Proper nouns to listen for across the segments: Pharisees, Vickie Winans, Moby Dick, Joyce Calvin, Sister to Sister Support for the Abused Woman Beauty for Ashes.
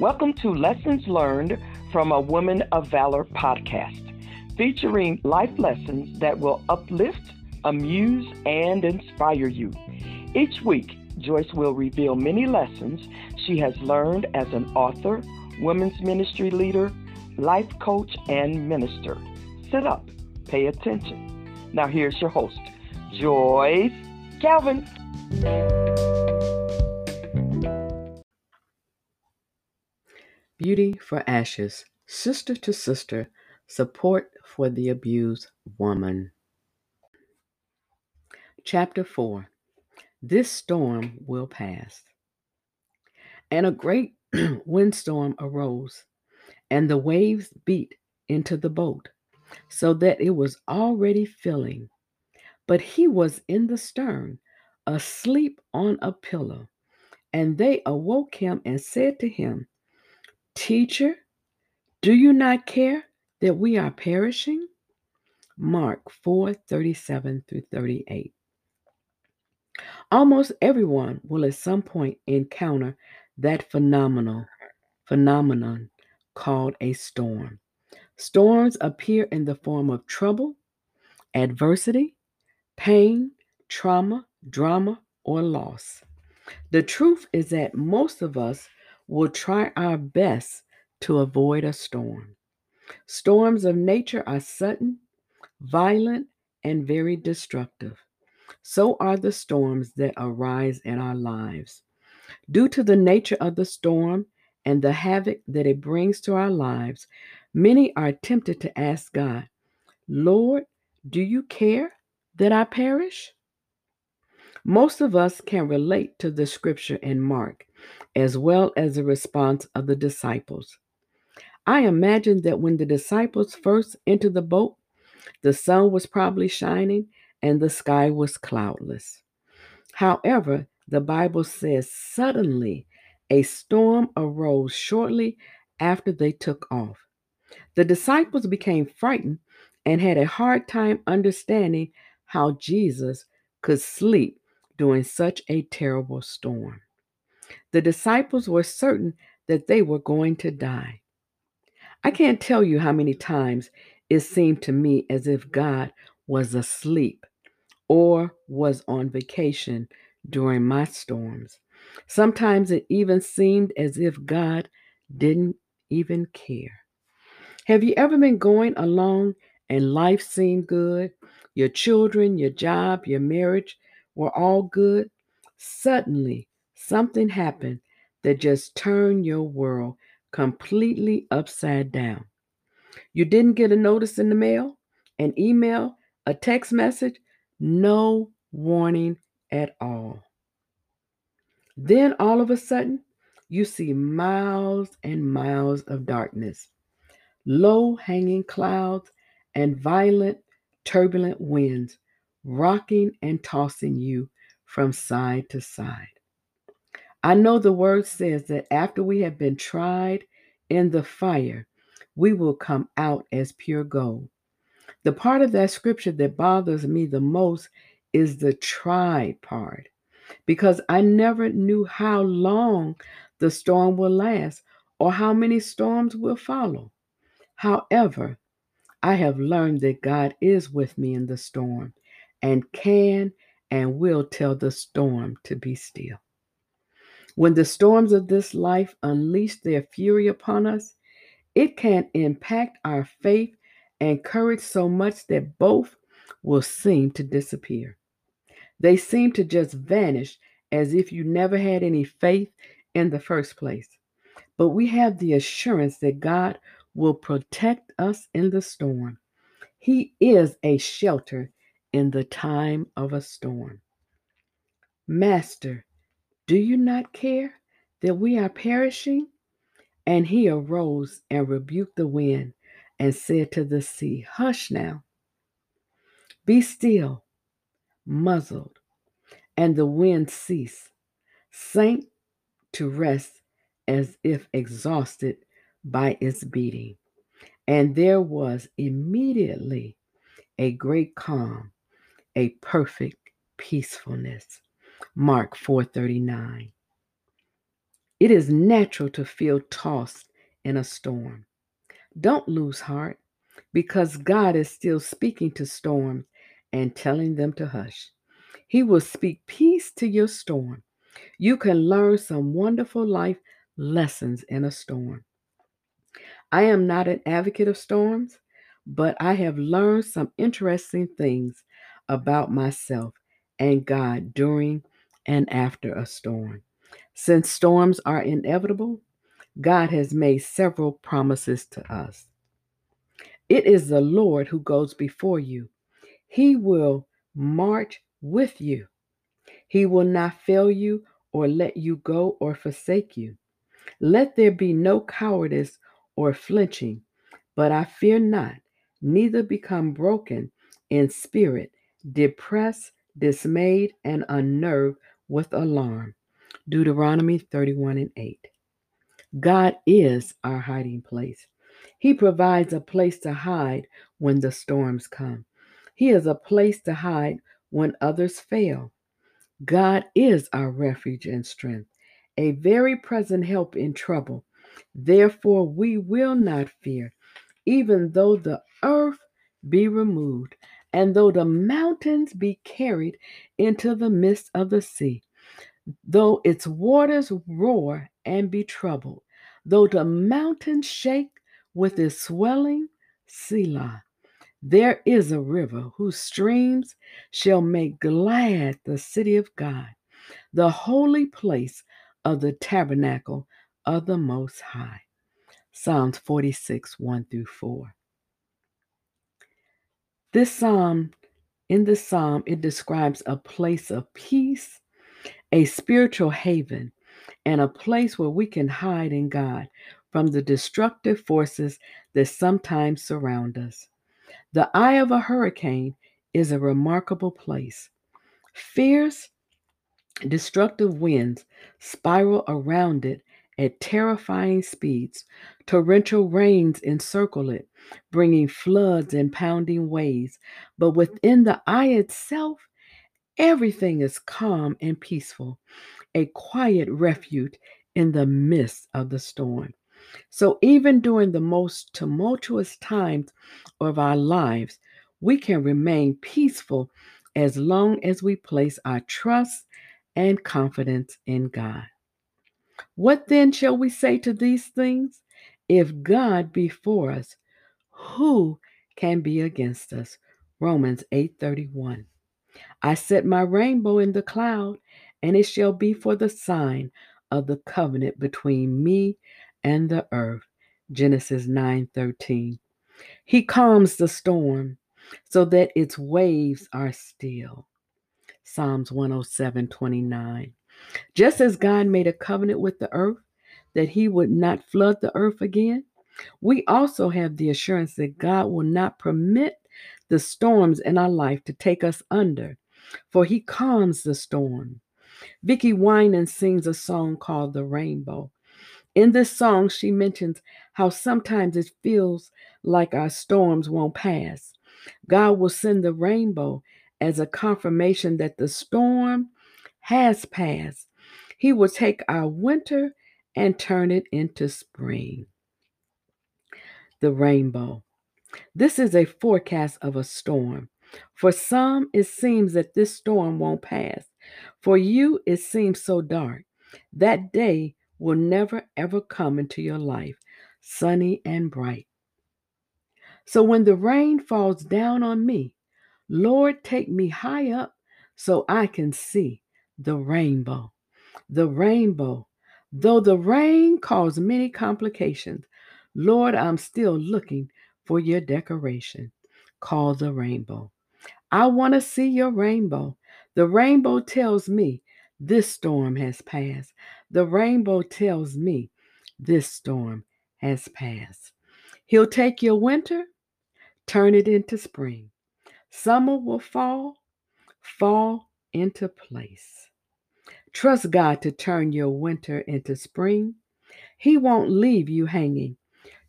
Welcome to Lessons Learned from a Woman of Valor podcast, featuring life lessons that will uplift, amuse, and inspire you. Each week, Joyce will reveal many lessons she has learned as an author, women's ministry leader, life coach, and minister. Sit up, pay attention. Now here's your host, Joyce Calvin. Beauty for Ashes, Sister to Sister, Support for the Abused Woman. Chapter 4. This storm will pass. And a great windstorm arose, and the waves beat into the boat, so that it was already filling. But he was in the stern, asleep on a pillow. And they awoke him and said to him, "Teacher, do you not care that we are perishing?" Mark 4:37 through 38. Almost everyone will at some point encounter that phenomenon called a storm. Storms appear in the form of trouble, adversity, pain, trauma, drama, or loss. The truth is that most of us will try our best to avoid a storm. Storms of nature are sudden, violent, and very destructive. So are the storms that arise in our lives. Due to the nature of the storm and the havoc that it brings to our lives, many are tempted to ask God, "Lord, do you care that I perish?" Most of us can relate to the scripture in Mark, as well as the response of the disciples. I imagine that when the disciples first entered the boat, the sun was probably shining and the sky was cloudless. However, the Bible says suddenly a storm arose shortly after they took off. The disciples became frightened and had a hard time understanding how Jesus could sleep during such a terrible storm. The disciples were certain that they were going to die. I can't tell you how many times it seemed to me as if God was asleep or was on vacation during my storms. Sometimes it even seemed as if God didn't even care. Have you ever been going along and life seemed good? Your children, your job, your marriage were all good. Suddenly, something happened that just turned your world completely upside down. You didn't get a notice in the mail, an email, a text message, no warning at all. Then all of a sudden, you see miles and miles of darkness, low-hanging clouds, and violent, turbulent winds rocking and tossing you from side to side. I know the word says that after we have been tried in the fire, we will come out as pure gold. The part of that scripture that bothers me the most is the tried part, because I never knew how long the storm will last or how many storms will follow. However, I have learned that God is with me in the storm and can and will tell the storm to be still. When the storms of this life unleash their fury upon us, it can impact our faith and courage so much that both will seem to disappear. They seem to just vanish as if you never had any faith in the first place. But we have the assurance that God will protect us in the storm. He is a shelter in the time of a storm. "Master, do you not care that we are perishing?" And he arose and rebuked the wind and said to the sea, "Hush now, be still." Muzzled, and the wind ceased, sank to rest as if exhausted by its beating. And there was immediately a great calm, a perfect peacefulness. Mark 4:39. It is natural to feel tossed in a storm. Don't lose heart, because God is still speaking to storms and telling them to hush. He will speak peace to your storm. You can learn some wonderful life lessons in a storm. I am not an advocate of storms, but I have learned some interesting things about myself and God during and after a storm. Since storms are inevitable, God has made several promises to us. It is the Lord who goes before you. He will march with you. He will not fail you or let you go or forsake you. Let there be no cowardice or flinching, but I fear not, neither become broken in spirit, depressed, dismayed, and unnerved with alarm. Deuteronomy 31:8. God is our hiding place. He provides a place to hide when the storms come. He is a place to hide when others fail. God is our refuge and strength, a very present help in trouble. Therefore, we will not fear, even though the earth be removed, and though the mountains be carried into the midst of the sea, though its waters roar and be troubled, though the mountains shake with its swelling, Selah. There is a river whose streams shall make glad the city of God, the holy place of the tabernacle of the Most High. Psalms 46:1-4. In this psalm, it describes a place of peace, a spiritual haven, and a place where we can hide in God from the destructive forces that sometimes surround us. The eye of a hurricane is a remarkable place. Fierce, destructive winds spiral around it at terrifying speeds. Torrential rains encircle it, bringing floods and pounding waves. But within the eye itself, everything is calm and peaceful, a quiet refuge in the midst of the storm. So even during the most tumultuous times of our lives, we can remain peaceful as long as we place our trust and confidence in God. What then shall we say to these things? If God be for us, who can be against us? Romans 8:31. I set my rainbow in the cloud, and it shall be for the sign of the covenant between me and the earth. Genesis 9:13. He calms the storm so that its waves are still. Psalms 107:29. Just as God made a covenant with the earth that he would not flood the earth again, we also have the assurance that God will not permit the storms in our life to take us under, for he calms the storm. Vickie Winans sings a song called The Rainbow. In this song, she mentions how sometimes it feels like our storms won't pass. God will send the rainbow as a confirmation that the storm has passed. He will take our winter and turn it into spring. The rainbow. This is a forecast of a storm. For some, it seems that this storm won't pass. For you, it seems so dark. That day will never ever come into your life, sunny and bright. So when the rain falls down on me, Lord, take me high up so I can see the rainbow. The rainbow. Though the rain caused many complications, Lord, I'm still looking for your decoration called the rainbow. I want to see your rainbow. The rainbow tells me this storm has passed. The rainbow tells me this storm has passed. He'll take your winter, turn it into spring. Summer will fall into place. Trust God to turn your winter into spring. He won't leave you hanging.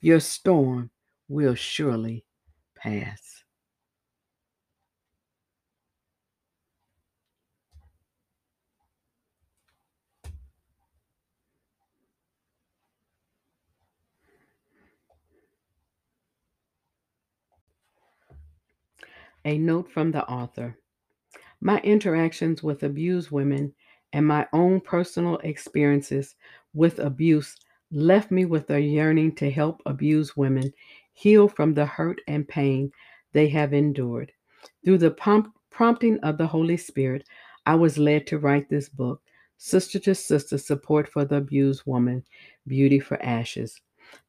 Your storm will surely pass. A note from the author. My interactions with abused women and my own personal experiences with abuse left me with a yearning to help abused women heal from the hurt and pain they have endured. Through the prompting of the Holy Spirit, I was led to write this book, Sister to Sister Support for the Abused Woman, Beauty for Ashes.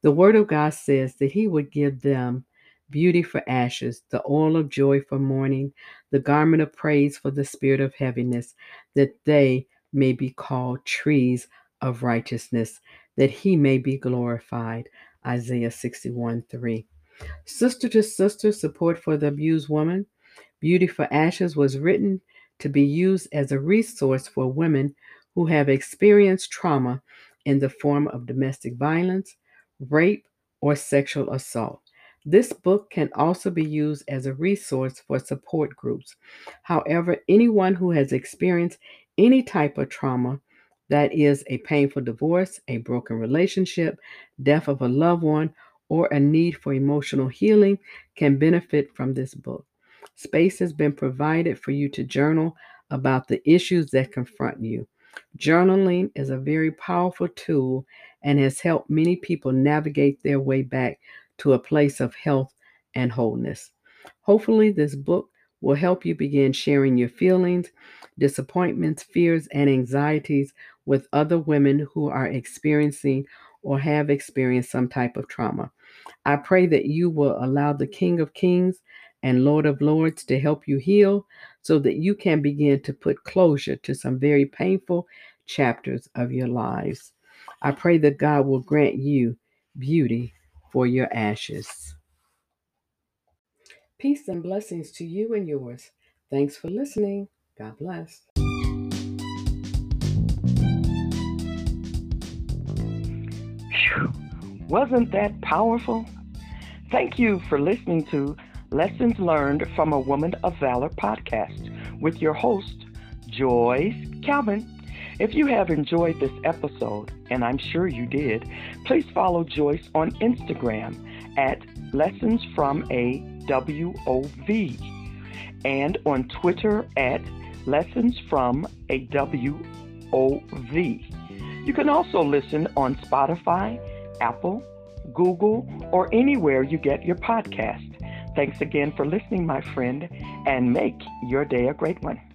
The Word of God says that He would give them beauty for ashes, the oil of joy for mourning, the garment of praise for the spirit of heaviness, that they may be called trees of righteousness, that He may be glorified. Isaiah 61:3. Sister to Sister Support for the Abused Woman, Beauty for Ashes was written to be used as a resource for women who have experienced trauma in the form of domestic violence, rape, or sexual assault. This book can also be used as a resource for support groups. However, anyone who has experienced any type of trauma, that is a painful divorce, a broken relationship, death of a loved one, or a need for emotional healing, can benefit from this book. Space has been provided for you to journal about the issues that confront you. Journaling is a very powerful tool and has helped many people navigate their way back to a place of health and wholeness. Hopefully, this book will help you begin sharing your feelings, disappointments, fears, and anxieties with other women who are experiencing or have experienced some type of trauma. I pray that you will allow the King of Kings and Lord of Lords to help you heal so that you can begin to put closure to some very painful chapters of your lives. I pray that God will grant you beauty for your ashes. Peace and blessings to you and yours. Thanks for listening. God bless. Wasn't that powerful? Thank you for listening to Lessons Learned from a Woman of Valor podcast with your host, Joyce Calvin. If you have enjoyed this episode, and I'm sure you did, please follow Joyce on Instagram at Lessons From A WOV and on Twitter at Lessons From A WOV. You can also listen on Spotify, Apple, Google, or anywhere you get your podcast. Thanks again for listening, my friend, and make your day a great one.